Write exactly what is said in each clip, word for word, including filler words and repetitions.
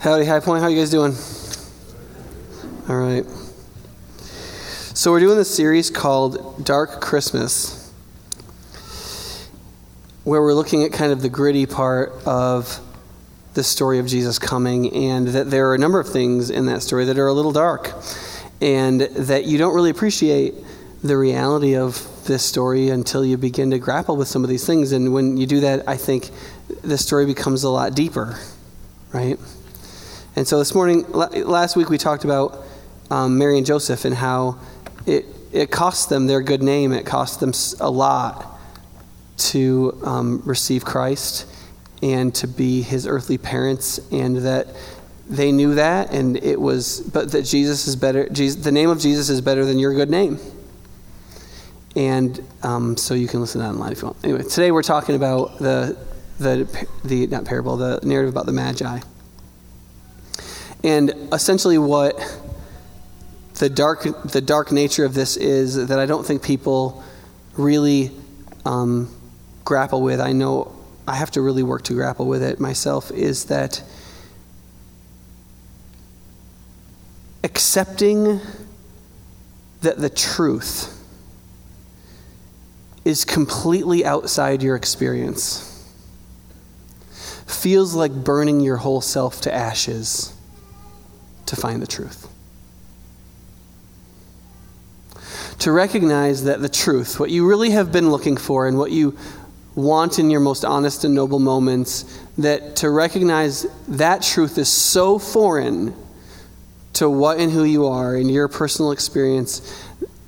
Howdy, High Point. How you guys doing? All right. So we're doing this series called Dark Christmas, where we're looking at kind of the gritty part of the story of Jesus coming, and that there are a number of things in that story that are a little dark, and that you don't really appreciate the reality of this story until you begin to grapple with some of these things. And when you do that, I think the story becomes a lot deeper, right? And so this morning, last week we talked about um, Mary and Joseph and how it it cost them their good name. It cost them a lot to um, receive Christ and to be his earthly parents, and that they knew that, and it was, but that Jesus is better. Jesus, the name of Jesus is better than your good name. And um, so you can listen to that online if you want. Anyway, today we're talking about the the the not parable, the narrative about the Magi. And essentially what the dark the dark nature of this is that I don't think people really um, grapple with. I know I have to really work to grapple with it myself, is that accepting that the truth is completely outside your experience feels like burning your whole self to ashes to find the truth. To recognize that the truth, what you really have been looking for and what you want in your most honest and noble moments, that to recognize that truth is so foreign to what and who you are in your personal experience,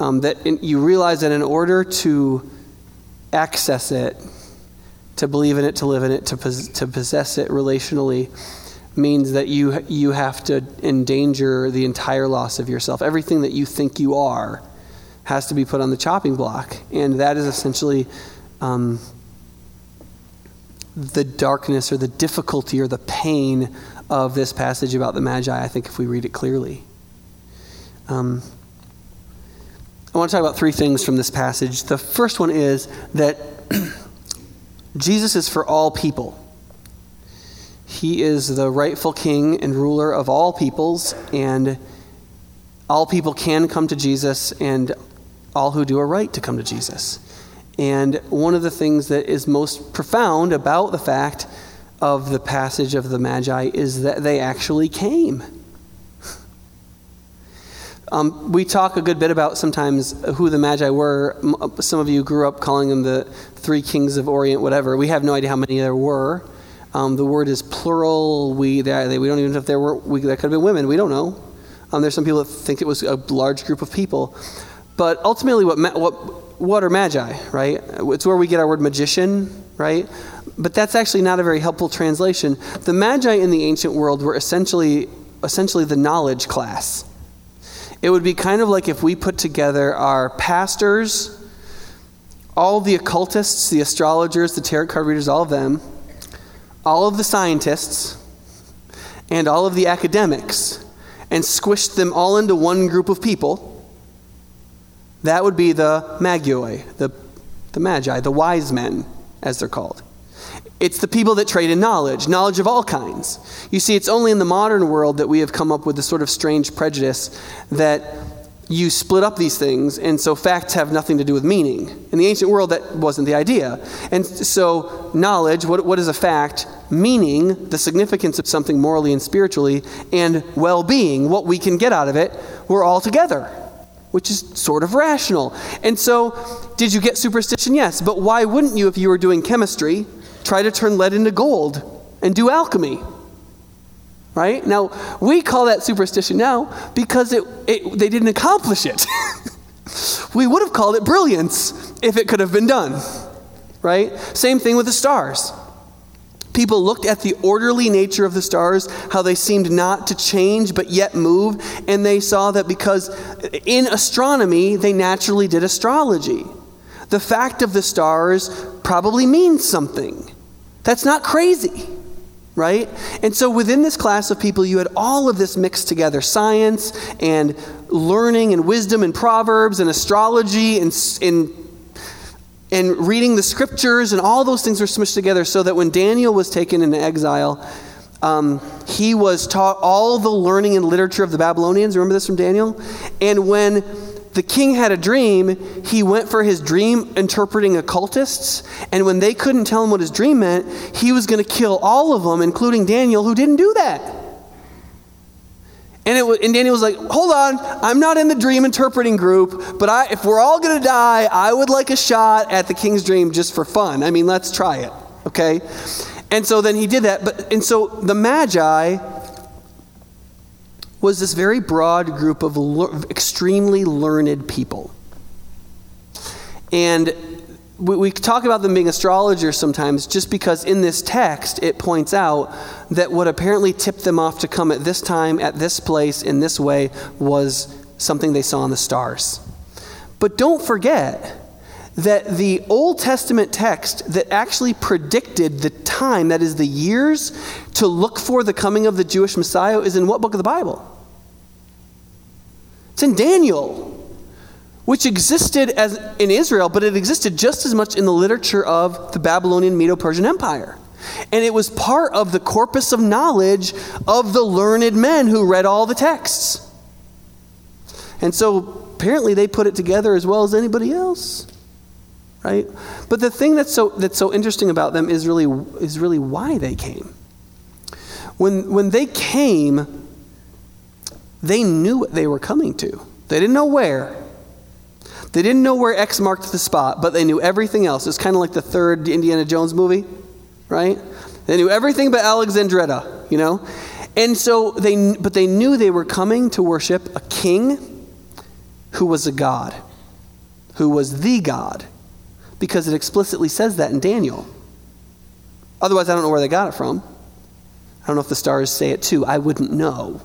um, that in, you realize that in order to access it, to believe in it, to live in it, to, pos- to possess it relationally, means that you you have to endanger the entire loss of yourself. Everything that you think you are has to be put on the chopping block. And that is essentially um, the darkness or the difficulty or the pain of this passage about the Magi, I think, if we read it clearly. Um, I want to talk about three things from this passage. The first one is that Jesus is for all people. He is the rightful king and ruler of all peoples, and all people can come to Jesus, and all who do are right to come to Jesus. And one of the things that is most profound about the fact of the passage of the Magi is that they actually came. Um, we talk a good bit about sometimes who the Magi were. Some of you grew up calling them the three kings of Orient, whatever. We have no idea how many there were. Um, the word is plural. We they, they, we don't even know if there were. We, there could have been women. We don't know. Um, there's some people that think it was a large group of people, but ultimately, what what what are magi? Right? It's where we get our word magician. Right? But that's actually not a very helpful translation. The Magi in the ancient world were essentially essentially the knowledge class. It would be kind of like if we put together our pastors, all the occultists, the astrologers, the tarot card readers, all of them, all of the scientists, and all of the academics, and squished them all into one group of people. That would be the Magi, the, the Magi, the wise men, as they're called. It's the people that trade in knowledge, knowledge of all kinds. You see, it's only in the modern world that we have come up with this sort of strange prejudice that you split up these things, and so facts have nothing to do with meaning. In the ancient world, that wasn't the idea. And so knowledge, what, what is a fact? Meaning, the significance of something morally and spiritually, and well-being, what we can get out of it, we're all together, which is sort of rational. And so, did you get superstition? Yes, but why wouldn't you, if you were doing chemistry, try to turn lead into gold and do alchemy? Right? Now, we call that superstition now because it, it they didn't accomplish it. We would have called it brilliance if it could have been done. Right? Same thing with the stars. People looked at the orderly nature of the stars, how they seemed not to change but yet move, and they saw that because in astronomy, they naturally did astrology. The fact of the stars probably means something. That's not crazy. Right? And so within this class of people, you had all of this mixed together, science and learning and wisdom and proverbs and astrology and and, and reading the scriptures, and all those things were smushed together so that when Daniel was taken into exile, Um, he was taught all the learning and literature of the Babylonians. Remember this from Daniel? And when the king had a dream, he went for his dream interpreting occultists. And when they couldn't tell him what his dream meant, he was going to kill all of them, including Daniel, who didn't do that. And, it was, and Daniel was like, hold on, I'm not in the dream interpreting group, but I, if we're all going to die, I would like a shot at the king's dream just for fun. I mean, let's try it, okay? And so then he did that. But and so the Magi was this very broad group of le- extremely learned people. And we, we talk about them being astrologers sometimes just because in this text it points out that what apparently tipped them off to come at this time, at this place, in this way, was something they saw in the stars. But don't forget that the Old Testament text that actually predicted the time, that is the years, to look for the coming of the Jewish Messiah is in what book of the Bible? It's in Daniel, which existed as in Israel, but it existed just as much in the literature of the Babylonian Medo-Persian Empire. And it was part of the corpus of knowledge of the learned men who read all the texts. And so apparently they put it together as well as anybody else. Right? But the thing that's so that's so interesting about them is really is really why they came. When when they came, they knew what they were coming to. They didn't know where. They didn't know where X marked the spot, but they knew everything else. It's kind of like the third Indiana Jones movie, right? They knew everything but Alexandretta, you know? And so they but they knew they were coming to worship a king who was a god, who was the god. Because it explicitly says that in Daniel. Otherwise, I don't know where they got it from. I don't know if the stars say it too. I wouldn't know.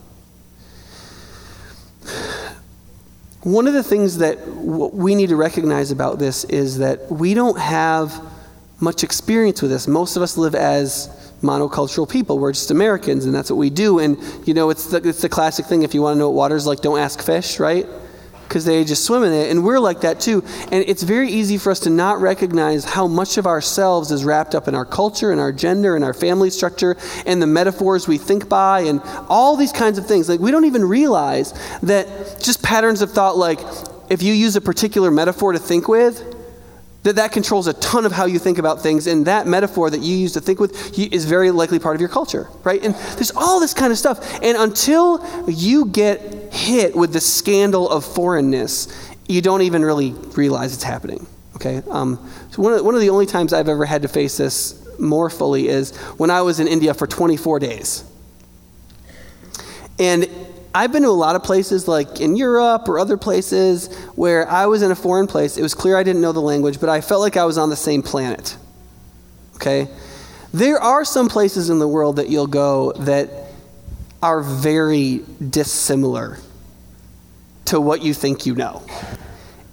One of the things that w- we need to recognize about this is that we don't have much experience with this. Most of us live as monocultural people. We're just Americans, and that's what we do. And, you know, it's the, it's the classic thing. If you want to know what water's like, don't ask fish, right? Because they just swim in it, and we're like that too. And it's very easy for us to not recognize how much of ourselves is wrapped up in our culture and our gender and our family structure and the metaphors we think by and all these kinds of things. Like, we don't even realize that just patterns of thought, like if you use a particular metaphor to think with, that that controls a ton of how you think about things, and that metaphor that you use to think with is very likely part of your culture, right? And there's all this kind of stuff. And until you get hit with the scandal of foreignness, you don't even really realize it's happening, okay? Um, so one of, one of the only times I've ever had to face this more fully is when I was in India for twenty-four days. And I've been to a lot of places like in Europe or other places where I was in a foreign place. It was clear I didn't know the language, but I felt like I was on the same planet. Okay? There are some places in the world that you'll go that are very dissimilar to what you think you know.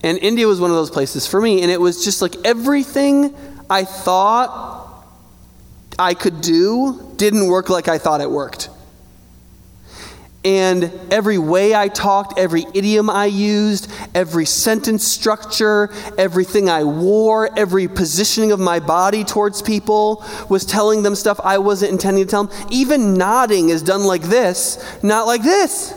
And India was one of those places for me, and it was just like everything I thought I could do didn't work like I thought it worked. And every way I talked, every idiom I used, every sentence structure, everything I wore, every positioning of my body towards people was telling them stuff I wasn't intending to tell them. Even nodding is done like this, not like this.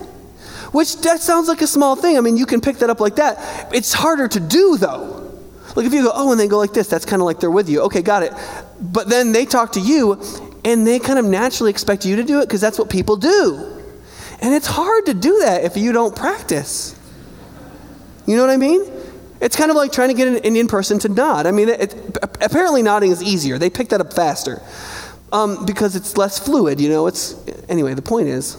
Which, that sounds like a small thing. I mean, you can pick that up like that. It's harder to do, though. Like, if you go, oh, and they go like this, that's kind of like they're with you. Okay, got it. But then they talk to you, and they kind of naturally expect you to do it because that's what people do. And it's hard to do that if you don't practice. You know what I mean? It's kind of like trying to get an Indian person to nod. I mean, it, it, apparently nodding is easier. They pick that up faster um, because it's less fluid, you know. It's anyway, the point is,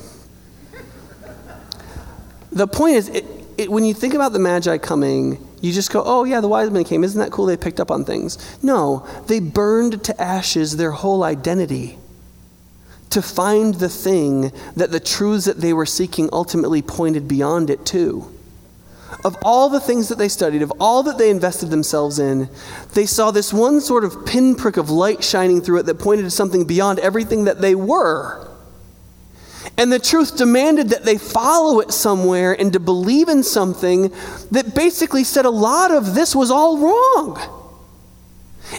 the point is, it, it, when you think about the Magi coming, you just go, oh, yeah, the wise men came. Isn't that cool? They picked up on things. No, they burned to ashes their whole identity to find the thing that the truths that they were seeking ultimately pointed beyond it to. Of all the things that they studied, of all that they invested themselves in, they saw this one sort of pinprick of light shining through it that pointed to something beyond everything that they were. And the truth demanded that they follow it somewhere and to believe in something that basically said a lot of this was all wrong.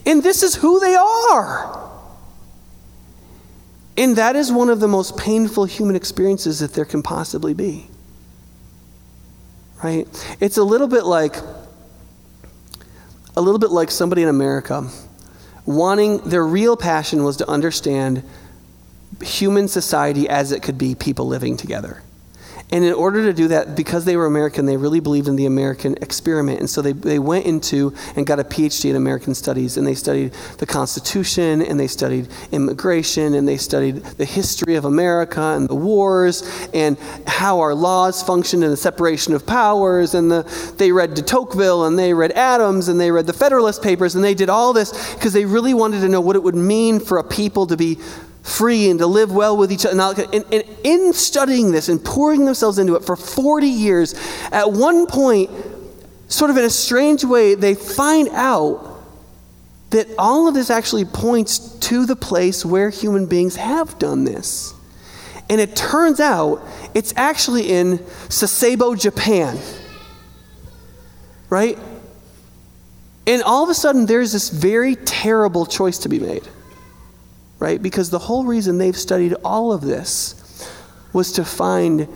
And this is who they are. And that is one of the most painful human experiences that there can possibly be. Right? It's a little bit like a little bit like somebody in America wanting, their real passion was to understand human society as it could be people living together. And in order to do that, because they were American, they really believed in the American experiment. And so they, they went into and got a P H D in American studies, and they studied the Constitution, and they studied immigration, and they studied the history of America and the wars and how our laws functioned and the separation of powers. And the, they read de Tocqueville, and they read Adams, and they read the Federalist Papers, and they did all this because they really wanted to know what it would mean for a people to be free and to live well with each other. And, and in studying this and pouring themselves into it for forty years, at one point, sort of in a strange way, they find out that all of this actually points to the place where human beings have done this. And it turns out it's actually in Sasebo, Japan. Right? And all of a sudden, there's this very terrible choice to be made. Right? Because the whole reason they've studied all of this was to find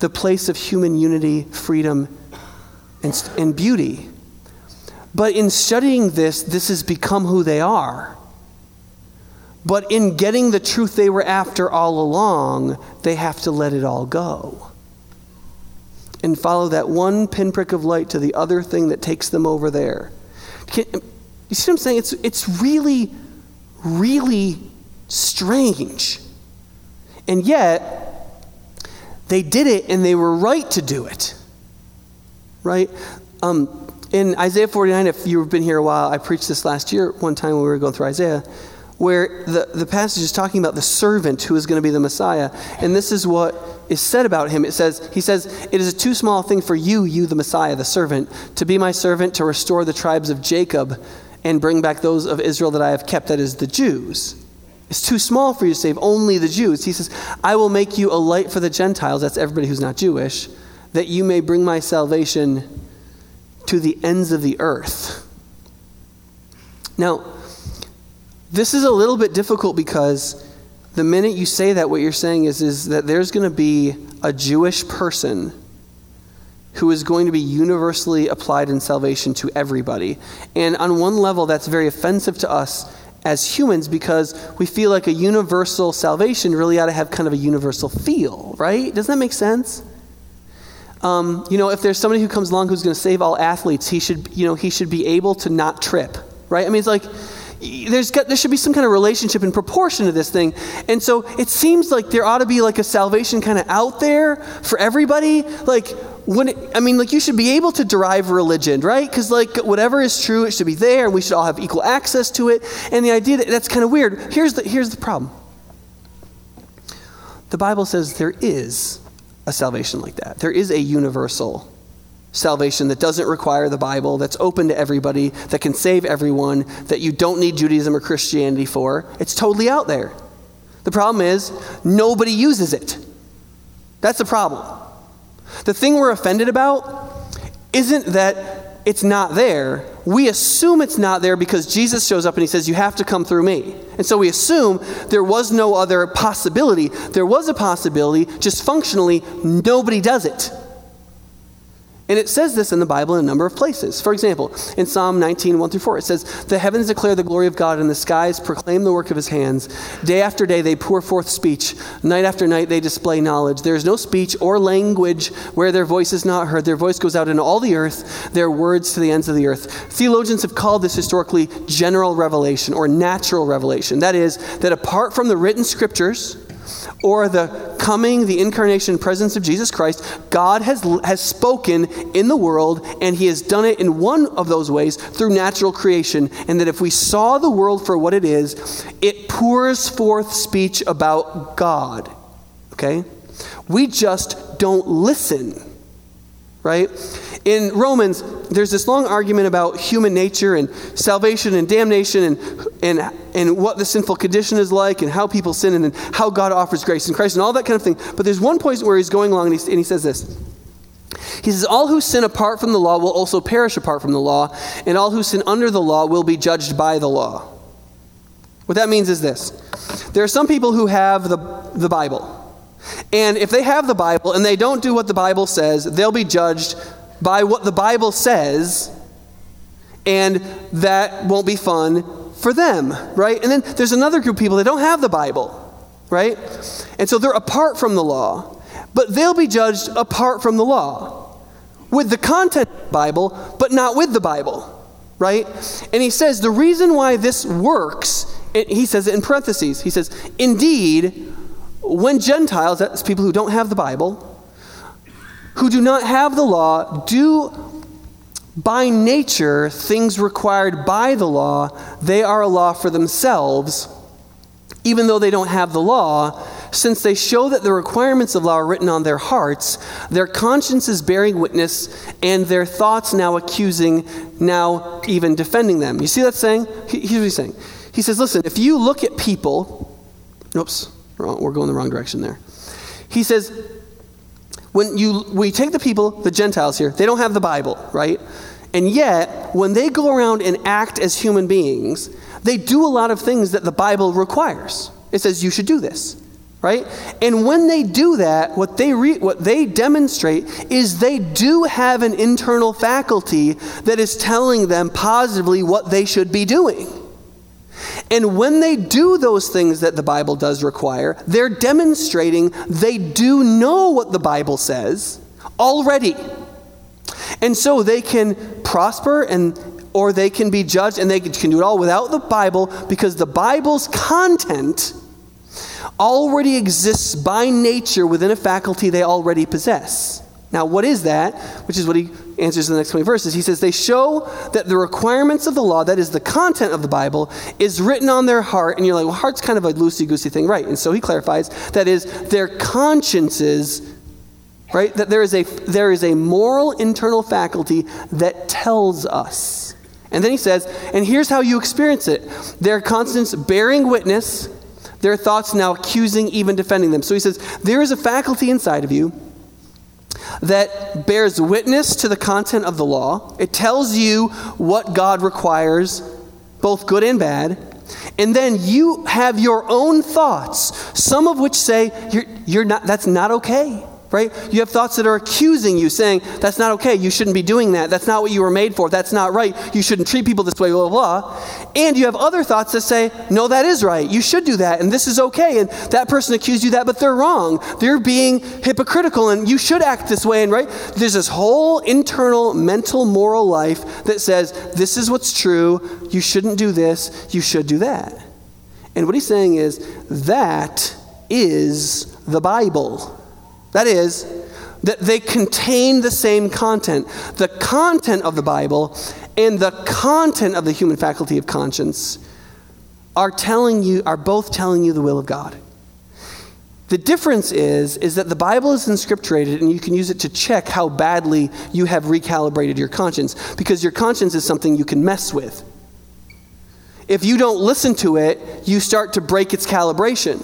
the place of human unity, freedom, and, and beauty. But in studying this, this has become who they are. But in getting the truth they were after all along, they have to let it all go and follow that one pinprick of light to the other thing that takes them over there. Can, you see what I'm saying? It's, it's really, really strange. And yet, they did it and they were right to do it. Right? Um, in Isaiah forty-nine, if you've been here a while, I preached this last year one time when we were going through Isaiah, where the, the passage is talking about the servant who is going to be the Messiah. And this is what is said about him. It says, he says, "It is a too small thing for you, you the Messiah, the servant, to be my servant, to restore the tribes of Jacob and bring back those of Israel that I have kept," that is the Jews. "It's too small for you to save only the Jews." He says, "I will make you a light for the Gentiles," that's everybody who's not Jewish, "that you may bring my salvation to the ends of the earth." Now, this is a little bit difficult because the minute you say that, what you're saying is, is that there's going to be a Jewish person who is going to be universally applied in salvation to everybody. And on one level, that's very offensive to us as humans, because we feel like a universal salvation really ought to have kind of a universal feel, right? Doesn't that make sense? Um, you know, if there's somebody who comes along who's going to save all athletes, he should, you know, he should be able to not trip, right? I mean, it's like there's got, there should be some kind of relationship in proportion to this thing. And so it seems like there ought to be like a salvation kind of out there for everybody. Like, when it, I mean, like, you should be able to derive religion, right? Because, like, whatever is true, it should be there, and we should all have equal access to it. And the idea that that's kind of weird. Here's the here's the problem. The Bible says there is a salvation like that. There is a universal salvation that doesn't require the Bible, that's open to everybody, that can save everyone, that you don't need Judaism or Christianity for. It's totally out there. The problem is nobody uses it. That's the problem. The thing we're offended about isn't that it's not there. We assume it's not there because Jesus shows up and he says, "You have to come through me." And so we assume there was no other possibility. There was a possibility, just functionally, nobody does it. And it says this in the Bible in a number of places. For example, in Psalm nineteen, one through four, it says, "The heavens declare the glory of God, and the skies proclaim the work of his hands. Day after day they pour forth speech. Night after night they display knowledge. There is no speech or language where their voice is not heard. Their voice goes out into all the earth, their words to the ends of the earth." Theologians have called this historically general revelation or natural revelation. That is, that apart from the written scriptures, or the coming, the incarnation, and presence of Jesus Christ, God has has spoken in the world, and he has done it in one of those ways through natural creation, and that if we saw the world for what it is, it pours forth speech about God. Okay? We just don't listen. Right? In Romans, there's this long argument about human nature and salvation and damnation and and and what the sinful condition is like and how people sin and, and how God offers grace in Christ and all that kind of thing. But there's one point where he's going along and he, and he says this. He says, "All who sin apart from the law will also perish apart from the law, and all who sin under the law will be judged by the law." What that means is this. There are some people who have the, the Bible. And if they have the Bible and they don't do what the Bible says, they'll be judged by what the Bible says, and that won't be fun for them, right? And then there's another group of people that don't have the Bible, right? And so they're apart from the law, but they'll be judged apart from the law, with the content of the Bible, but not with the Bible, right? And he says the reason why this works, it, he says it in parentheses, he says, indeed, when Gentiles, that's people who don't have the Bible, who do not have the law, do by nature things required by the law, they are a law for themselves, even though they don't have the law, since they show that the requirements of law are written on their hearts, their consciences bearing witness, and their thoughts now accusing, now even defending them. You see that saying? Here's what he's saying. He says, listen, if you look at people, oops, wrong, we're going the wrong direction there. He says, when you we take the people, the Gentiles here, they don't have the Bible, right? And yet, when they go around and act as human beings, they do a lot of things that the Bible requires. It says you should do this, right? And when they do that, what they re- what they demonstrate is they do have an internal faculty that is telling them positively what they should be doing. And when they do those things that the Bible does require, they're demonstrating they do know what the Bible says already. And so they can prosper and or they can be judged, and they can do it all without the Bible because the Bible's content already exists by nature within a faculty they already possess. Now, what is that? Which is what he answers in the next twenty verses. He says, they show that the requirements of the law, that is the content of the Bible, is written on their heart. And you're like, well, heart's kind of a loosey-goosey thing, right? And so he clarifies, that is their consciences, right? That there is a there is a moral internal faculty that tells us. And then he says, and here's how you experience it. Their conscience bearing witness, their thoughts now accusing, even defending them. So he says, there is a faculty inside of you that bears witness to the content of the law. It tells you what God requires, both good and bad. And then you have your own thoughts, some of which say, you're, you're not. That's not okay, right? You have thoughts that are accusing you, saying, that's not okay, you shouldn't be doing that, that's not what you were made for, that's not right, you shouldn't treat people this way, blah, blah, blah. And you have other thoughts that say, no, that is right, you should do that, and this is okay, and that person accused you that, but they're wrong, they're being hypocritical, and you should act this way, and right? There's this whole internal, mental, moral life that says, this is what's true, you shouldn't do this, you should do that. And what he's saying is, that is the Bible. That is, that they contain the same content. The content of the Bible and the content of the human faculty of conscience are telling you, are both telling you the will of God. The difference is, is that the Bible is inscripturated, and you can use it to check how badly you have recalibrated your conscience, because your conscience is something you can mess with. If you don't listen to it, you start to break its calibration.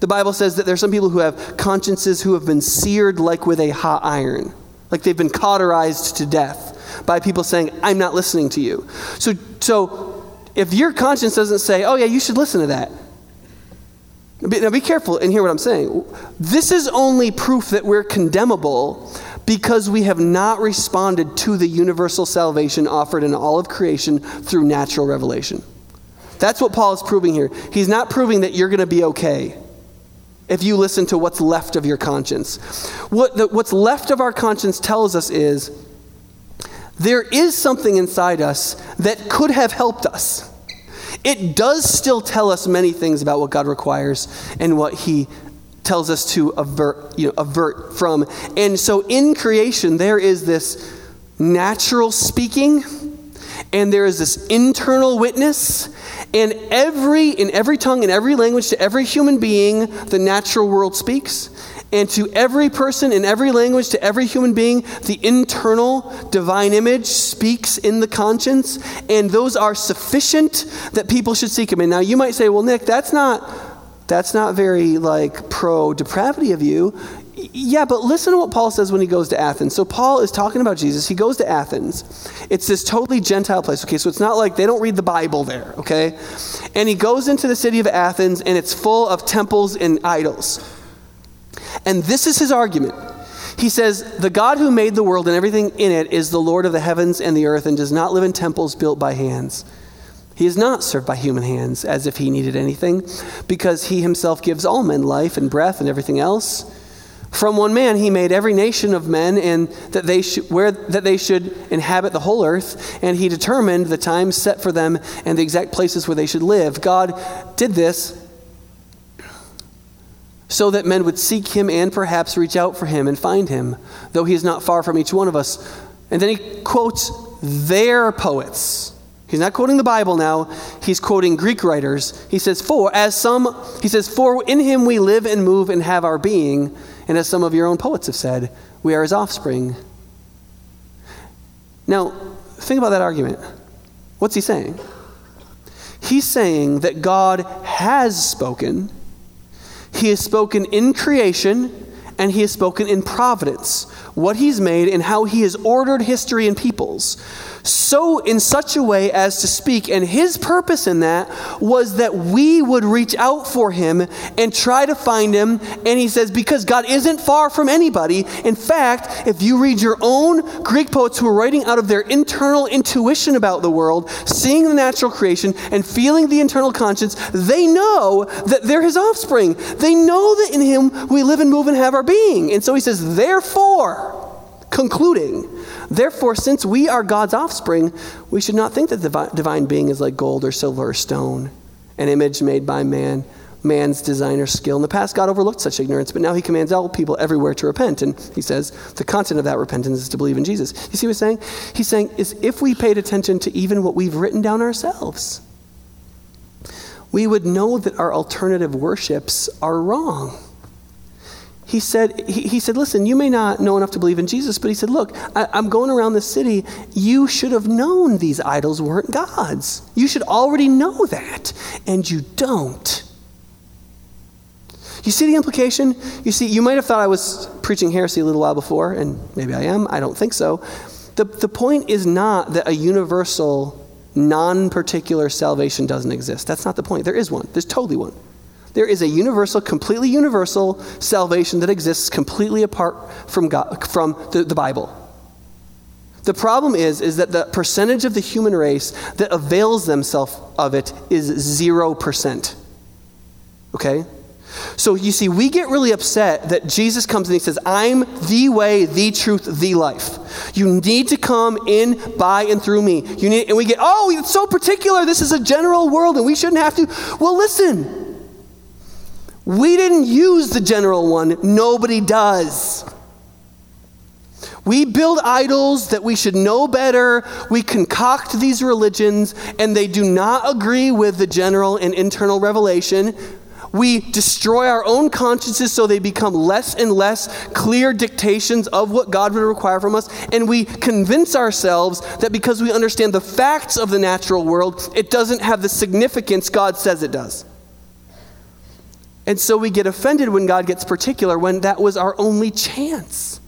The Bible says that there are some people who have consciences who have been seared like with a hot iron. Like they've been cauterized to death by people saying, I'm not listening to you. So so if your conscience doesn't say, oh yeah, you should listen to that. Now be careful and hear what I'm saying. This is only proof that we're condemnable because we have not responded to the universal salvation offered in all of creation through natural revelation. That's what Paul is proving here. He's not proving that you're going to be okay if you listen to what's left of your conscience. What the, what's left of our conscience tells us is there is something inside us that could have helped us. It does still tell us many things about what God requires and what he tells us to avert, you know, avert from. And so in creation, there is this natural speaking, and there is this internal witness, and every in every tongue, in every language, to every human being, the natural world speaks. And to every person, in every language, to every human being, the internal divine image speaks in the conscience. And those are sufficient that people should seek him. And now you might say, well, Nick, that's not That's not very like pro-depravity of you. Yeah, but listen to what Paul says when he goes to Athens. So Paul is talking about Jesus. He goes to Athens. It's this totally Gentile place, okay? So it's not like they don't read the Bible there, okay? And he goes into the city of Athens, and it's full of temples and idols. And this is his argument. He says, the God who made the world and everything in it is the Lord of the heavens and the earth and does not live in temples built by hands. He is not served by human hands as if he needed anything, because he himself gives all men life and breath and everything else. From one man he made every nation of men, and that they should where that they should inhabit the whole earth, and he determined the time set for them and the exact places where they should live. God did this so that men would seek him and perhaps reach out for him and find him, though he is not far from each one of us. And then he quotes their poets. He's not quoting the Bible now. He's quoting Greek writers. He says, "For as some, he says, for in him we live and move and have our being. And as some of your own poets have said, we are his offspring." Now, think about that argument. What's he saying? He's saying that God has spoken. He has spoken in creation, and he has spoken in providence, what he's made and how he has ordered history and peoples, so in such a way as to speak. And his purpose in that was that we would reach out for him and try to find him. And he says, because God isn't far from anybody. In fact, if you read your own Greek poets who are writing out of their internal intuition about the world, seeing the natural creation and feeling the internal conscience, they know that they're his offspring. They know that in him we live and move and have our being. And so he says, therefore, concluding, therefore, since we are God's offspring, we should not think that the divine being is like gold or silver or stone, an image made by man, man's design or skill. In the past, God overlooked such ignorance, but now he commands all people everywhere to repent. And he says the content of that repentance is to believe in Jesus. You see what he's saying? He's saying is if we paid attention to even what we've written down ourselves, we would know that our alternative worships are wrong. He said, he, he said, listen, you may not know enough to believe in Jesus, but he said, look, I, I'm going around the city. You should have known these idols weren't gods. You should already know that, and you don't. You see the implication? You see, you might have thought I was preaching heresy a little while before, and maybe I am. I don't think so. The, the point is not that a universal, non-particular salvation doesn't exist. That's not the point. There is one. There's totally one. There is a universal, completely universal salvation that exists completely apart from God, from the, the Bible. The problem is, is that the percentage of the human race that avails themselves of it is zero percent. Okay? So you see, we get really upset that Jesus comes and he says, I'm the way, the truth, the life. You need to come in, by, and through me. You need, and we get, oh, it's so particular. This is a general world and we shouldn't have to. Well, listen. We didn't use the general one. Nobody does. We build idols that we should know better. We concoct these religions, and they do not agree with the general and internal revelation. We destroy our own consciences so they become less and less clear dictations of what God would require from us, and we convince ourselves that because we understand the facts of the natural world, it doesn't have the significance God says it does. And so we get offended when God gets particular, when that was our only chance.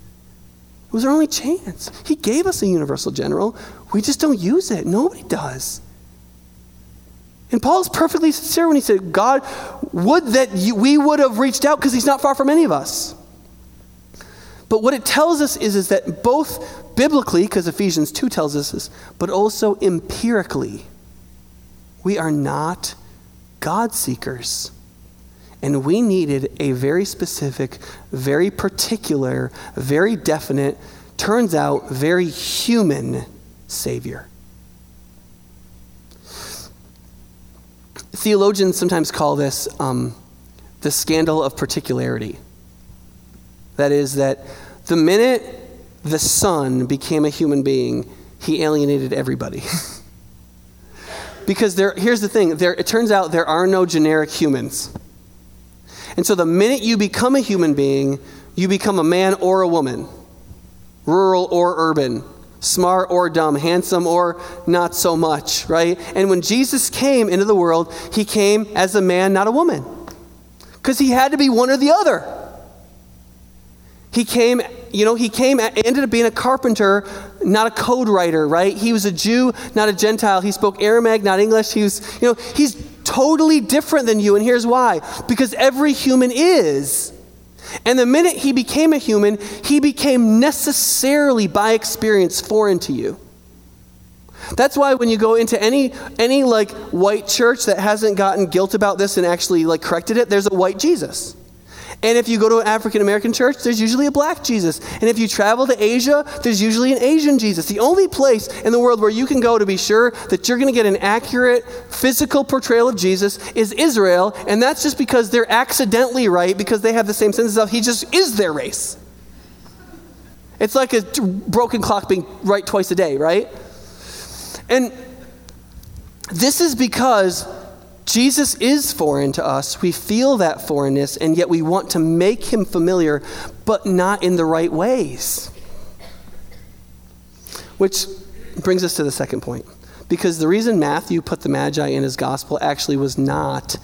It was our only chance. He gave us a universal general. We just don't use it. Nobody does. And Paul's perfectly sincere when he said, God, would that you, we would have reached out, because he's not far from any of us. But what it tells us is, is that both biblically, because Ephesians two tells us this, but also empirically, we are not God seekers. And we needed a very specific, very particular, very definite, turns out very human Savior. Theologians sometimes call this um, the scandal of particularity. That is, that the minute the Son became a human being, he alienated everybody. Because there, here's the thing, there, it turns out there are no generic humans. And so the minute you become a human being, you become a man or a woman, rural or urban, smart or dumb, handsome or not so much, right? And when Jesus came into the world, he came as a man, not a woman. because he had to be one or the other. He came, you know, he came, ended up being a carpenter, not a code writer, right? He was a Jew, not a Gentile. He spoke Aramaic, not English. He was, you know, he's totally different than you, and here's why. Because every human is. And the minute he became a human, he became necessarily, by experience, foreign to you. That's why when you go into any any like white church that hasn't gotten guilt about this and actually like corrected it, there's a white Jesus. And if you go to an African-American church, there's usually a black Jesus. And if you travel to Asia, there's usually an Asian Jesus. The only place in the world where you can go to be sure that you're going to get an accurate physical portrayal of Jesus is Israel. And that's just because they're accidentally right, because they have the same sense of he just is their race. It's like a broken clock being right twice a day, right? And this is because Jesus is foreign to us. We feel that foreignness, and yet we want to make him familiar, but not in the right ways. Which brings us to the second point. Because the reason Matthew put the Magi in his gospel actually was not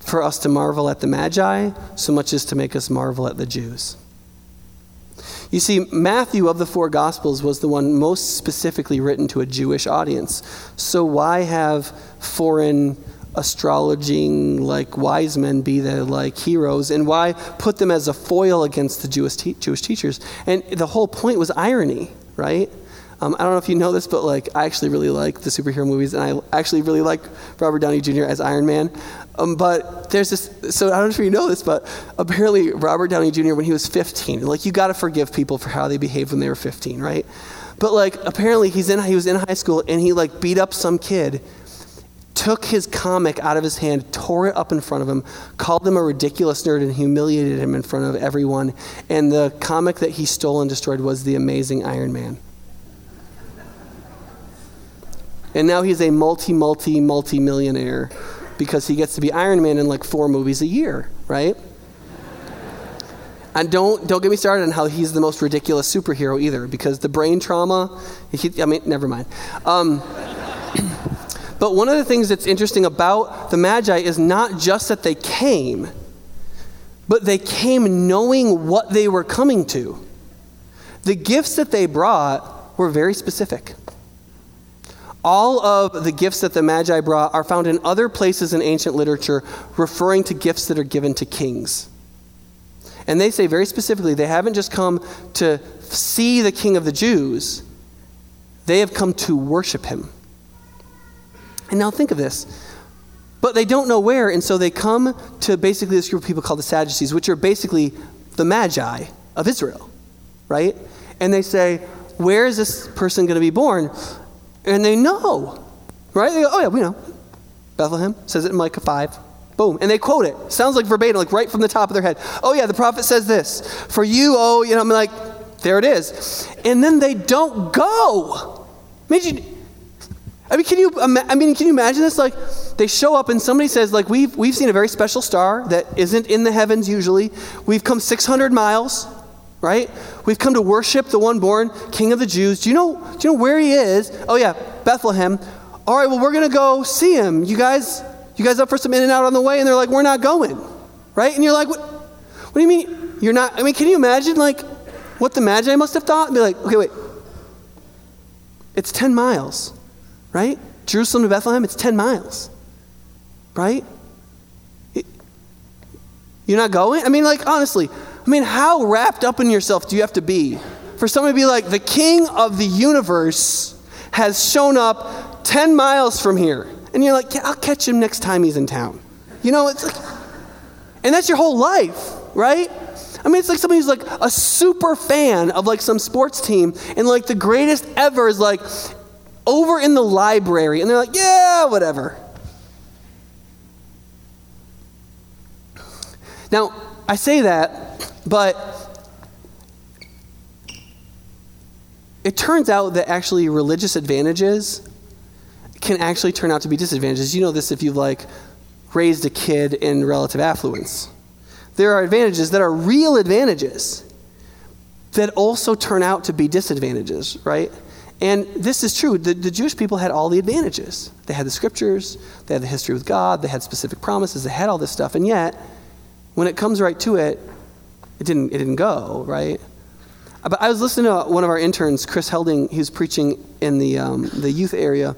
for us to marvel at the Magi so much as to make us marvel at the Jews. You see, Matthew, of the four Gospels, was the one most specifically written to a Jewish audience. So why have foreign astrologing, like, wise men be the, like, heroes, and why put them as a foil against the Jewish te- Jewish teachers? And the whole point was irony, right? Um, I don't know if you know this, but, like, I actually really like the superhero movies, and I actually really like Robert Downey Junior as Iron Man. Um, but there's this, so I don't know if you know this, but apparently Robert Downey Junior, when he was fifteen, like, you got to forgive people for how they behaved when they were fifteen, right? But, like, apparently he's in he was in high school, and he, like, beat up some kid, took his comic out of his hand, tore it up in front of him, called him a ridiculous nerd, and humiliated him in front of everyone. And the comic that he stole and destroyed was The Amazing Iron Man. And now he's a multi, multi, multi-millionaire because he gets to be Iron Man in like four movies a year, right? And don't don't get me started on how he's the most ridiculous superhero either, because the brain trauma, he, I mean, never mind. Um, But one of the things that's interesting about the Magi is not just that they came, but they came knowing what they were coming to. The gifts that they brought were very specific. All of the gifts that the Magi brought are found in other places in ancient literature referring to gifts that are given to kings. And they say very specifically, they haven't just come to see the King of the Jews, they have come to worship him. And now think of this. But they don't know where, and so they come to basically this group of people called the Sadducees, which are basically the Magi of Israel, right? And they say, where is this person going to be born? And they know, right? They go, oh yeah, we know. Bethlehem says it in Micah five. Boom. And they quote it. Sounds like verbatim, like right from the top of their head. Oh yeah, the prophet says this. For you, oh, you know, I'm like, there it is. And then they don't go. Imagine, I mean, can you? I mean, can you imagine this? Like, they show up and somebody says, "Like, we've we've seen a very special star that isn't in the heavens usually. We've come six hundred miles, right? We've come to worship the one born King of the Jews. Do you know? Do you know where he is? Oh yeah, Bethlehem. All right, well, we're gonna go see him. You guys, you guys up for some in and out on the way?" And they're like, "We're not going," right? And you're like, "What? What do you mean you're not?" I mean, can you imagine like what the Magi must have thought? And be like, "Okay, wait, it's ten miles." Right? Jerusalem to Bethlehem, it's ten miles. Right? It, you're not going? I mean, like, honestly, I mean, how wrapped up in yourself do you have to be for someone to be like, the King of the universe has shown up ten miles from here. And you're like, yeah, I'll catch him next time he's in town. You know, it's like, and that's your whole life, right? I mean, it's like somebody who's like a super fan of like some sports team, and like the greatest ever is like, over in the library, and they're like, yeah, whatever. Now, I say that, but it turns out that actually religious advantages can actually turn out to be disadvantages. You know this if you've like raised a kid in relative affluence. There are advantages that are real advantages that also turn out to be disadvantages, right? And this is true. The, the Jewish people had all the advantages. They had the scriptures, they had the history with God, they had specific promises, they had all this stuff, and yet when it comes right to it, it didn't it didn't go, right? But I was listening to one of our interns, Chris Helding. He was preaching in the um, the youth area.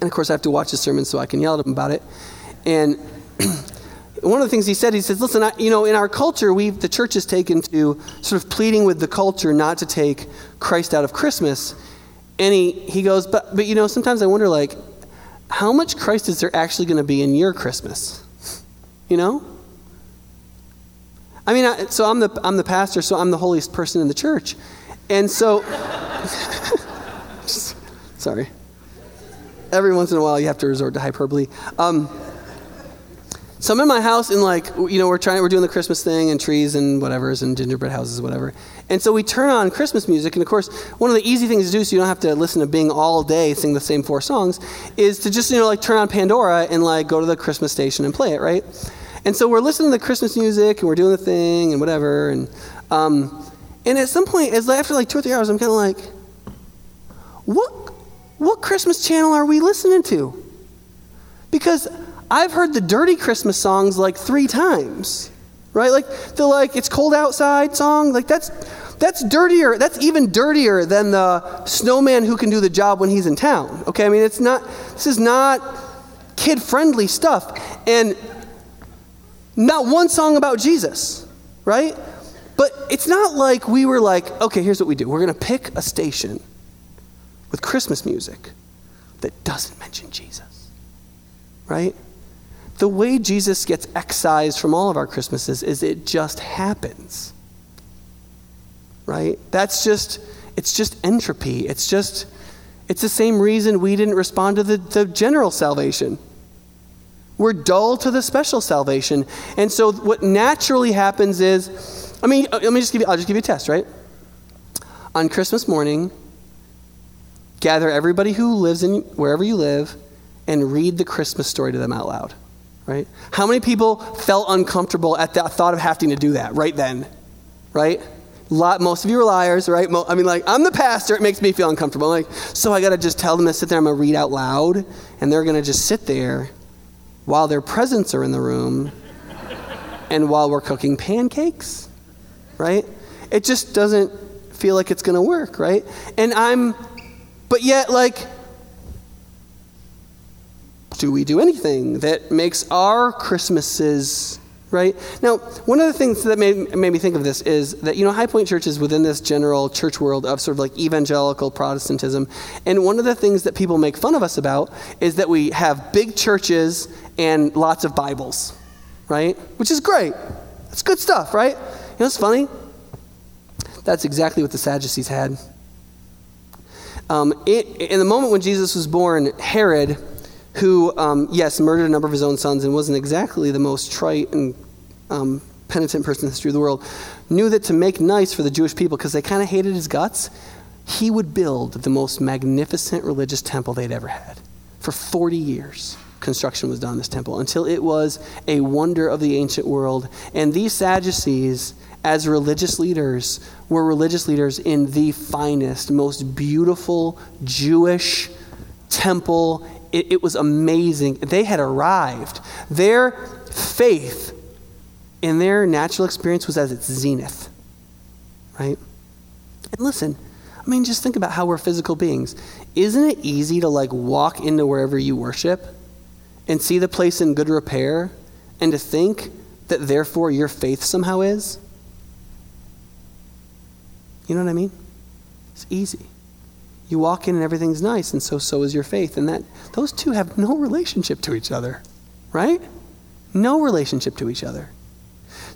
And of course, I have to watch his sermon so I can yell at him about it. And one of the things he said, he says, listen, I, you know, in our culture, we the church has taken to sort of pleading with the culture not to take Christ out of Christmas. And he, he goes, but, but, you know, sometimes I wonder, like, how much Christ is there actually going to be in your Christmas? You know? I mean, I, so I'm the I'm the pastor, so I'm the holiest person in the church. And so, just, sorry. Every once in a while, you have to resort to hyperbole. Um, so I'm in my house, and like, you know, we're trying, we're doing the Christmas thing, and trees, and whatever's, and gingerbread houses, whatever. And so we turn on Christmas music, and of course, one of the easy things to do, so you don't have to listen to Bing all day sing the same four songs, is to just, you know, like turn on Pandora and like go to the Christmas station and play it, right? And so we're listening to the Christmas music, and we're doing the thing, and whatever, and um, and at some point, as after like two or three hours, I'm kind of like, what? What Christmas channel are we listening to? Because I've heard the dirty Christmas songs like three times, right? Like the like "It's Cold Outside" song, like that's that's dirtier. That's even dirtier than the snowman who can do the job when he's in town. Okay, I mean it's not. This is not kid-friendly stuff, and not one song about Jesus, right? But it's not like we were like, okay, here's what we do. We're gonna pick a station with Christmas music that doesn't mention Jesus, right? The way Jesus gets excised from all of our Christmases is it just happens, right? That's just, it's just entropy. It's just, it's the same reason we didn't respond to the, the general salvation. We're dull to the special salvation. And so what naturally happens is, I mean, let me just give you, I'll just give you a test, right? On Christmas morning, gather everybody who lives in wherever you live and read the Christmas story to them out loud, right? How many people felt uncomfortable at the thought of having to do that right then, right? Lot, most of you are liars, right? Mo- I mean, like, I'm the pastor. It makes me feel uncomfortable. Like, so I got to just tell them to sit there. I'm going to read out loud, and they're going to just sit there while their presents are in the room and while we're cooking pancakes, right? It just doesn't feel like it's going to work, right? And I'm... But yet, like, do we do anything that makes our Christmases, right? Now, one of the things that made, made me think of this is that, you know, High Point Church is within this general church world of sort of like evangelical Protestantism. And one of the things that people make fun of us about is that we have big churches and lots of Bibles, right? Which is great. It's good stuff, right? You know, it's funny. That's exactly what the Sadducees had. Um, it, in the moment when Jesus was born, Herod, who, um, yes, murdered a number of his own sons and wasn't exactly the most trite and um, penitent person in the history of the world, knew that to make nice for the Jewish people, because they kind of hated his guts, he would build the most magnificent religious temple they'd ever had. For forty years, construction was done on this temple, until it was a wonder of the ancient world. And these Sadducees, as religious leaders, were religious leaders in the finest, most beautiful Jewish temple. It, it was amazing. They had arrived. Their faith in their natural experience was at its zenith, right? And listen, I mean, just think about how we're physical beings. Isn't it easy to like walk into wherever you worship and see the place in good repair and to think that therefore your faith somehow is? You know what I mean? It's easy. You walk in and everything's nice, and so so is your faith. And that those two have no relationship to each other, right? No relationship to each other.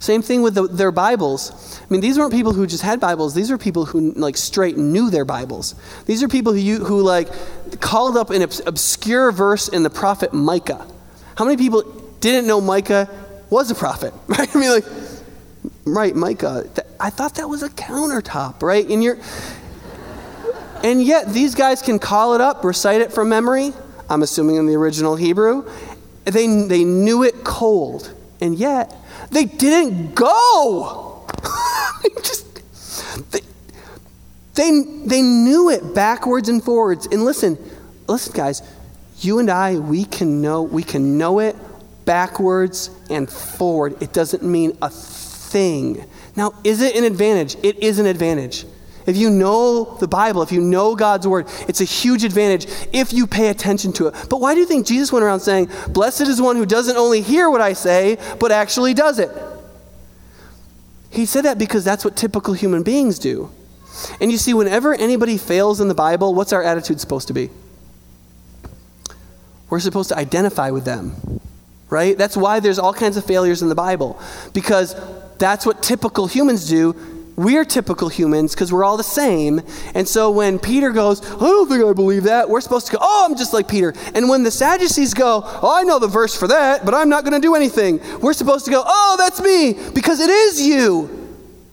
Same thing with the, their Bibles. I mean, these weren't people who just had Bibles. These were people who, like, straight knew their Bibles. These are people who, you, who like, called up an obs- obscure verse in the prophet Micah. How many people didn't know Micah was a prophet? Right? I mean, like... Right, Micah. I thought that was a countertop, right? And you're, and yet these guys can call it up, recite it from memory. I'm assuming in the original Hebrew, they they knew it cold, and yet they didn't go. Just they, they they knew it backwards and forwards. And listen, listen, guys, you and I, we can know we can know it backwards and forward. It doesn't mean a thing. Now, is it an advantage? It is an advantage. If you know the Bible, if you know God's word, it's a huge advantage if you pay attention to it. But why do you think Jesus went around saying, "Blessed is one who doesn't only hear what I say, but actually does it"? He said that because that's what typical human beings do. And you see, whenever anybody fails in the Bible, what's our attitude supposed to be? We're supposed to identify with them, right? That's why there's all kinds of failures in the Bible, because that's what typical humans do. We're typical humans because we're all the same. And so when Peter goes, "I don't think I believe that," we're supposed to go, "Oh, I'm just like Peter." And when the Sadducees go, "Oh, I know the verse for that, but I'm not going to do anything," we're supposed to go, "Oh, that's me," because it is you.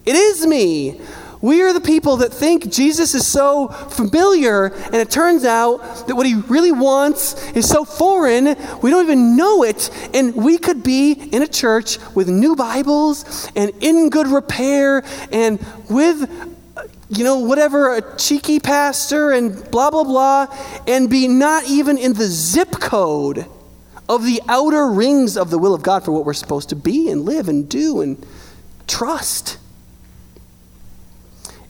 It is me. We are the people that think Jesus is so familiar, and it turns out that what he really wants is so foreign, we don't even know it, and we could be in a church with new Bibles and in good repair and with, you know, whatever, a cheeky pastor and blah, blah, blah, and be not even in the zip code of the outer rings of the will of God for what we're supposed to be and live and do and trust.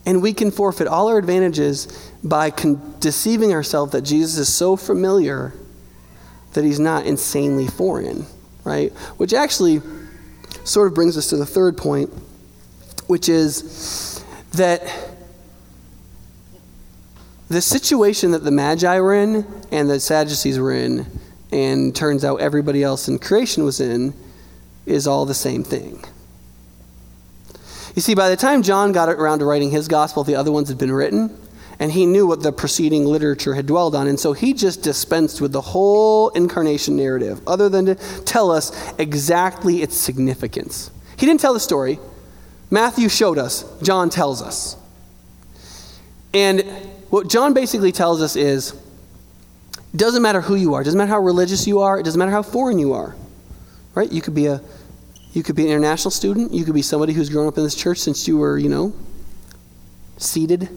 And we can forfeit all our advantages by con- deceiving ourselves that Jesus is so familiar that he's not insanely foreign, right? Which actually sort of brings us to the third point, which is that the situation that the Magi were in and the Sadducees were in, and turns out everybody else in creation was in, is all the same thing. You see, by the time John got around to writing his gospel, the other ones had been written, and he knew what the preceding literature had dwelled on, and so he just dispensed with the whole incarnation narrative, other than to tell us exactly its significance. He didn't tell the story. Matthew showed us. John tells us. And what John basically tells us is, it doesn't matter who you are. It doesn't matter how religious you are. It doesn't matter how foreign you are. Right? You could be a... You could be an international student. You could be somebody who's grown up in this church since you were, you know, seated.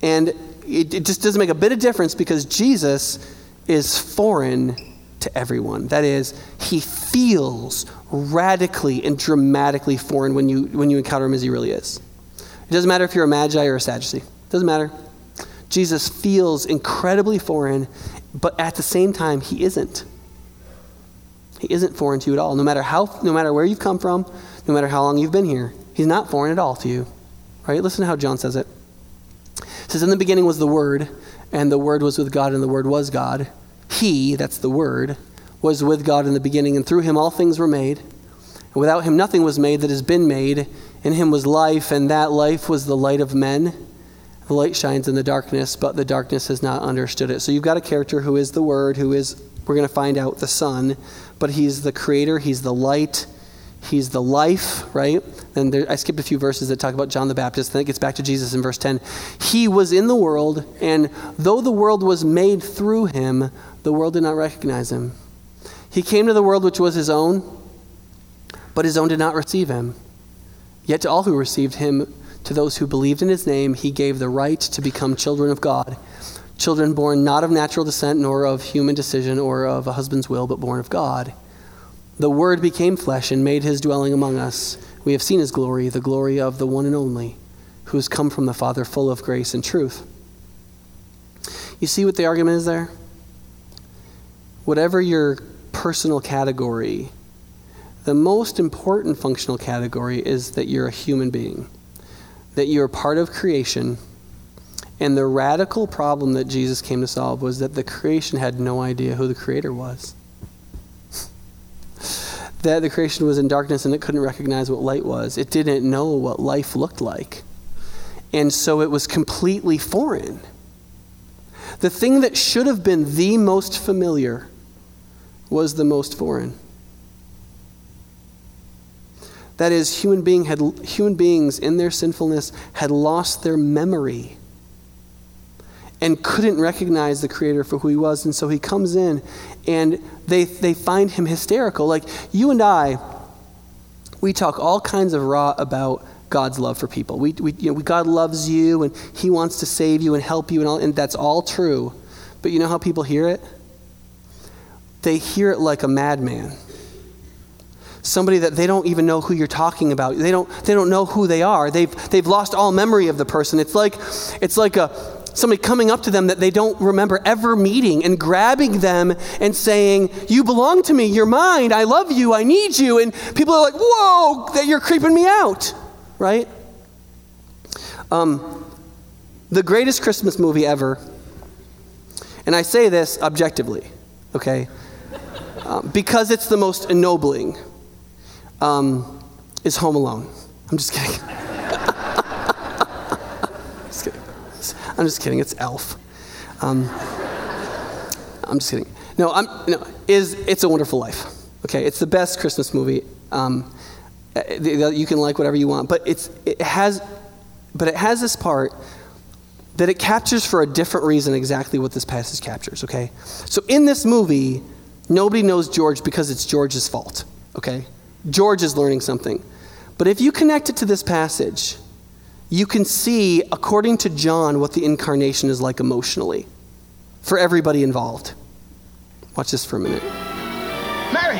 And it, it just doesn't make a bit of difference, because Jesus is foreign to everyone. That is, he feels radically and dramatically foreign when you when you encounter him as he really is. It doesn't matter if you're a Magi or a Sadducee. It doesn't matter. Jesus feels incredibly foreign, but at the same time, he isn't. He isn't foreign to you at all. No matter how, no matter where you've come from, no matter how long you've been here, he's not foreign at all to you, right? Listen to how John says it. It says, "In the beginning was the Word, and the Word was with God, and the Word was God. He," that's the Word, "was with God in the beginning, and through him all things were made. And without him nothing was made that has been made. In him was life, and that life was the light of men. The light shines in the darkness, but the darkness has not understood it." So you've got a character who is the Word, who is, we're going to find out, the Son, but he's the creator, he's the light, he's the life, right? And there, I skipped a few verses that talk about John the Baptist, then it gets back to Jesus in verse ten. He was in the world, and though the world was made through him, the world did not recognize him. He came to the world which was his own, but his own did not receive him. Yet to all who received him, to those who believed in his name, he gave the right to become children of God. Children born not of natural descent, nor of human decision, or of a husband's will, but born of God. The Word became flesh and made his dwelling among us. We have seen his glory, the glory of the one and only, who has come from the Father, full of grace and truth." You see what the argument is there? Whatever your personal category, the most important functional category is that you're a human being, that you're part of creation. And the radical problem that Jesus came to solve was that the creation had no idea who the creator was. That the creation was in darkness and it couldn't recognize what light was. It didn't know what life looked like. And so it was completely foreign. The thing that should have been the most familiar was the most foreign. That is, human being had human beings in their sinfulness had lost their memory and couldn't recognize the Creator for who he was. And so he comes in, and they they find him hysterical. Like, you and I, we talk all kinds of raw about God's love for people. We we you know we, God loves you, and he wants to save you and help you, and all, and that's all true. But you know how people hear it? They hear it like a madman. somebody that they don't even know who you're talking about. They don't they don't know who they are. They've they've lost all memory of the person. It's like it's like a somebody coming up to them that they don't remember ever meeting and grabbing them and saying, "You belong to me, you're mine, I love you, I need you." And people are like, "Whoa, that you're creeping me out," right? Um, the greatest Christmas movie ever, and I say this objectively, okay, um, because it's the most ennobling, um, is Home Alone. I'm just kidding. just kidding. I'm just kidding. It's Elf. Um, I'm just kidding. No, I'm no. Is It's a Wonderful Life? Okay, it's the best Christmas movie. Um, you can like whatever you want, but it's it has. But it has this part that it captures for a different reason exactly what this passage captures, okay? So in this movie, nobody knows George because it's George's fault, okay? George is learning something. But if you connect it to this passage, you can see, according to John, what the incarnation is like emotionally for everybody involved. Watch this for a minute. Mary!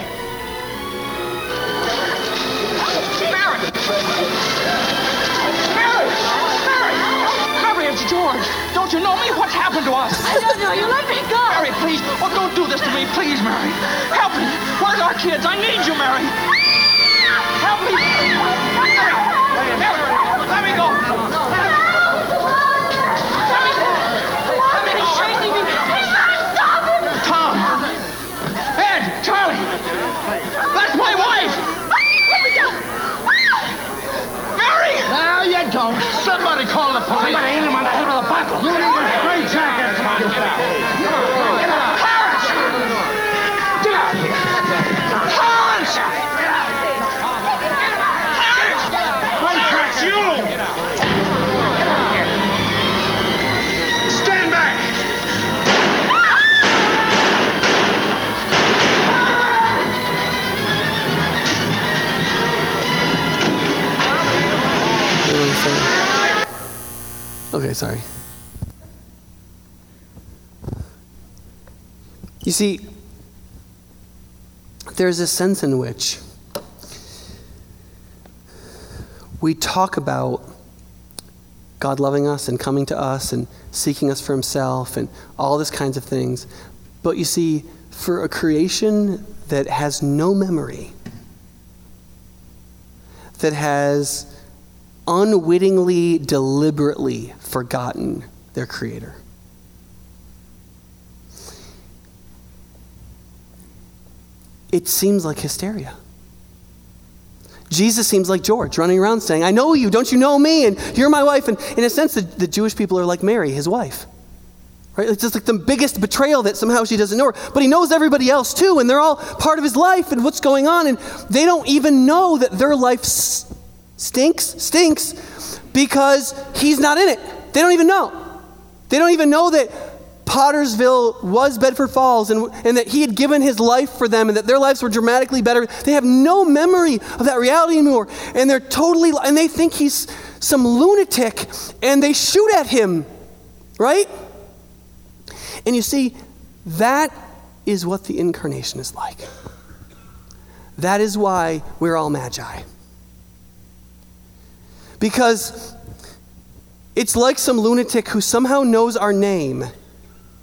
George, don't you know me? What's happened to us? I don't know you. Let me go. Mary, please. Oh, don't do this to me. Please, Mary. Help me. Where's our kids? I need you, Mary. Help me. Mary, Mary, let me go. No. Let me go. Let me go. He's not stopping. Tom. Ed. Charlie. That's my wife. Let me go. Mary. No, you don't. Somebody call the police. Somebody ain't him. You need a straight jacket. Get out. Get out. Clarence! Get out here. Clarence! Get out. Clarence! Clarence, you! Stand back! Okay, sorry. You see, there's a sense in which we talk about God loving us and coming to us and seeking us for himself and all these kinds of things. But you see, for a creation that has no memory, that has unwittingly, deliberately forgotten their creator, it seems like hysteria. Jesus seems like George, running around saying, I know you, don't you know me? And you're my wife. And in a sense, the, the Jewish people are like Mary, his wife. Right? It's just like the biggest betrayal that somehow she doesn't know her. But he knows everybody else too, and they're all part of his life and what's going on. And they don't even know that their life stinks, stinks, because he's not in it. They don't even know. They don't even know that Pottersville was Bedford Falls, and, and that he had given his life for them, and that their lives were dramatically better. They have no memory of that reality anymore, and they're totally, and they think he's some lunatic, and they shoot at him, right? And you see, that is what the incarnation is like. That is why we're all Magi. Because it's like some lunatic who somehow knows our name,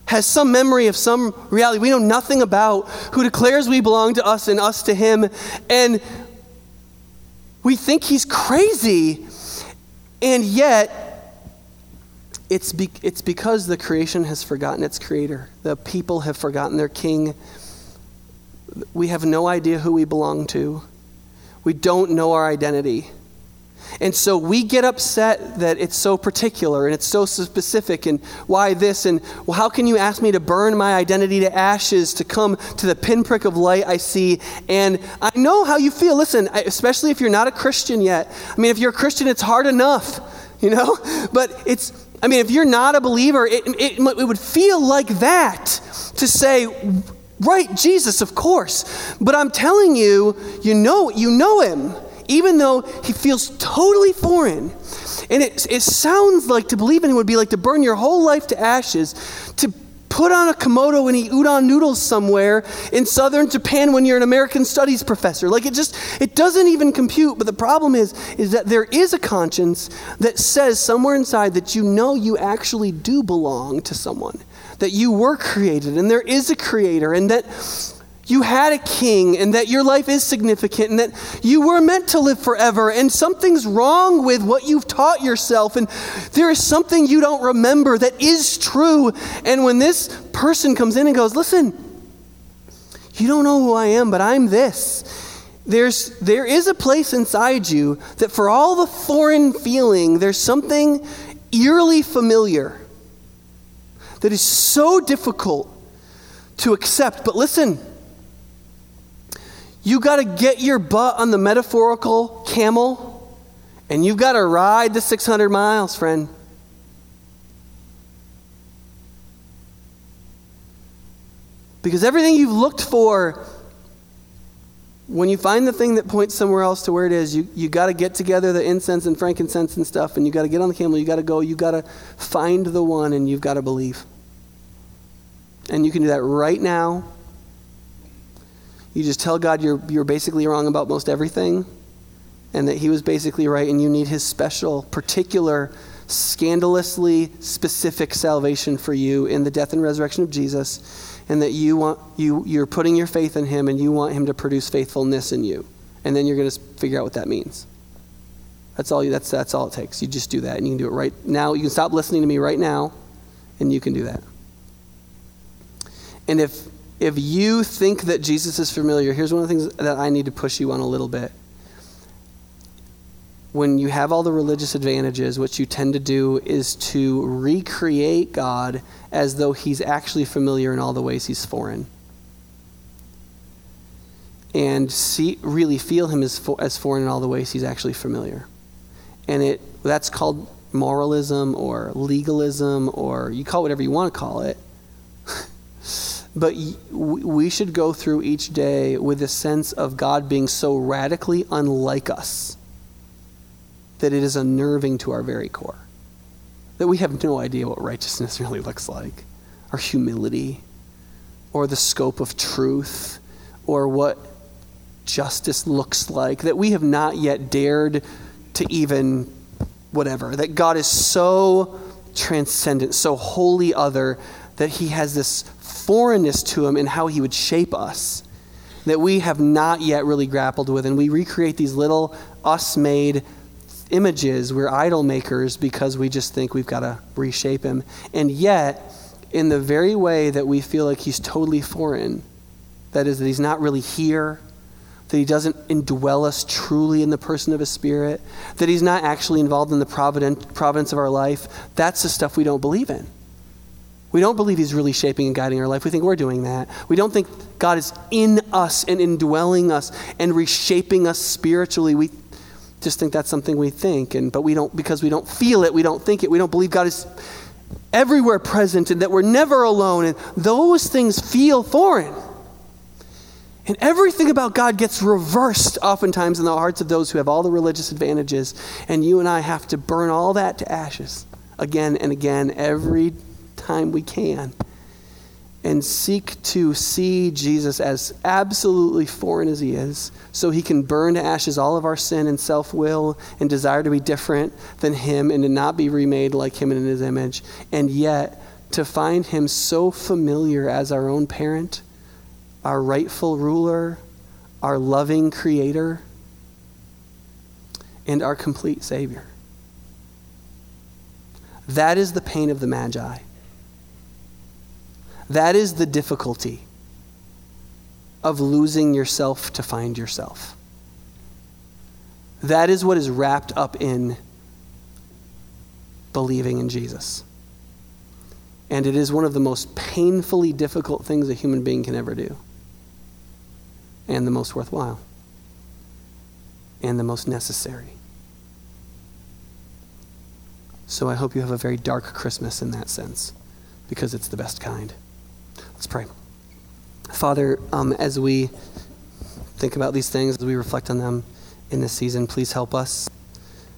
has some memory of some reality we know nothing about, who declares we belong to us and us to him, and we think he's crazy, and yet it's be, it's because the creation has forgotten its creator. The people have forgotten their king. We have no idea who we belong to. We don't know our identity. And so we get upset that it's so particular and it's so specific, and why this, and well, how can you ask me to burn my identity to ashes, to come to the pinprick of light I see? And I know how you feel. Listen, I, especially if you're not a Christian yet. I mean, if you're a Christian, it's hard enough, you know? But it's, I mean, if you're not a believer, it, it, it would feel like that to say, right, Jesus, of course. But I'm telling you, you know, you know him. Even though he feels totally foreign. And it, it sounds like to believe in him would be like to burn your whole life to ashes, to put on a kimono and eat udon noodles somewhere in southern Japan when you're an American studies professor. Like, it just, it doesn't even compute. But the problem is, is that there is a conscience that says somewhere inside that you know you actually do belong to someone, that you were created and there is a creator and that you had a king and that your life is significant and that you were meant to live forever and something's wrong with what you've taught yourself and there is something you don't remember that is true. And when this person comes in and goes, listen, you don't know who I am, but I'm this. There's, there is a place inside you that for all the foreign feeling, there's something eerily familiar that is so difficult to accept. But listen, you got to get your butt on the metaphorical camel, and you've got to ride the six hundred miles, friend. Because everything you've looked for, when you find the thing that points somewhere else to where it is, you, you got to get together the incense and frankincense and stuff, and you got to get on the camel, you got to go, you got to find the one, and you've got to believe. And you can do that right now. You just tell God you're you're basically wrong about most everything and that he was basically right and you need his special, particular, scandalously specific salvation for you in the death and resurrection of Jesus, and that you want, you, you're putting your faith in him and you want him to produce faithfulness in you. And then you're going to figure out what that means. That's all you, that's that's all it takes. You just do that and you can do it right now. You can stop listening to me right now and you can do that. And if If you think that Jesus is familiar, here's one of the things that I need to push you on a little bit. When you have all the religious advantages, what you tend to do is to recreate God as though he's actually familiar in all the ways he's foreign. And see, really feel him as, fo- as foreign in all the ways he's actually familiar. And it that's called moralism or legalism, or you call it whatever you want to call it. But we should go through each day with a sense of God being so radically unlike us that it is unnerving to our very core. That we have no idea what righteousness really looks like, or humility, or the scope of truth, or what justice looks like. That we have not yet dared to even whatever. That God is so transcendent, so wholly other, that he has this foreignness to him and how he would shape us that we have not yet really grappled with. And we recreate these little us-made images. We're idol makers because we just think we've got to reshape him. And yet, in the very way that we feel like he's totally foreign, that is, that he's not really here, that he doesn't indwell us truly in the person of his Spirit, that he's not actually involved in the providen- providence of our life, that's the stuff we don't believe in. We don't believe he's really shaping and guiding our life. We think we're doing that. We don't think God is in us and indwelling us and reshaping us spiritually. We just think that's something we think, and but we don't, because we don't feel it, we don't think it, we don't believe God is everywhere present and that we're never alone. And those things feel foreign. And everything about God gets reversed oftentimes in the hearts of those who have all the religious advantages, and you and I have to burn all that to ashes again and again every day time we can, and seek to see Jesus as absolutely foreign as he is, so he can burn to ashes all of our sin and self-will and desire to be different than him and to not be remade like him and in his image, and yet to find him so familiar as our own parent, our rightful ruler, our loving creator, and our complete savior. That is the pain of the Magi. That is the difficulty of losing yourself to find yourself. That is what is wrapped up in believing in Jesus. And it is one of the most painfully difficult things a human being can ever do. And the most worthwhile. And the most necessary. So I hope you have a very dark Christmas in that sense, because it's the best kind. Let's pray. Father, um, as we think about these things, as we reflect on them in this season, please help us.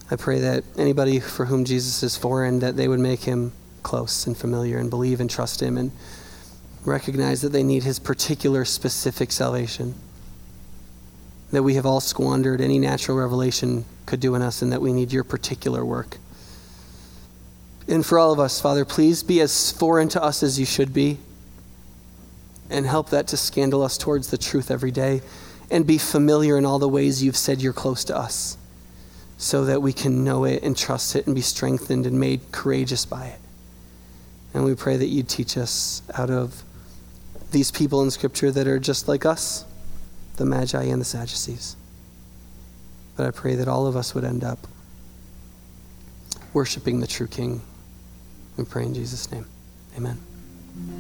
I pray that anybody for whom Jesus is foreign, that they would make him close and familiar and believe and trust him and recognize that they need his particular, specific salvation, that we have all squandered any natural revelation could do in us, and that we need your particular work. And for all of us, Father, please be as foreign to us as you should be, and help that to scandal us towards the truth every day, and be familiar in all the ways you've said you're close to us, so that we can know it and trust it and be strengthened and made courageous by it. And we pray that you'd teach us out of these people in Scripture that are just like us, the Magi and the Sadducees. But I pray that all of us would end up worshiping the true King. We pray in Jesus' name. Amen.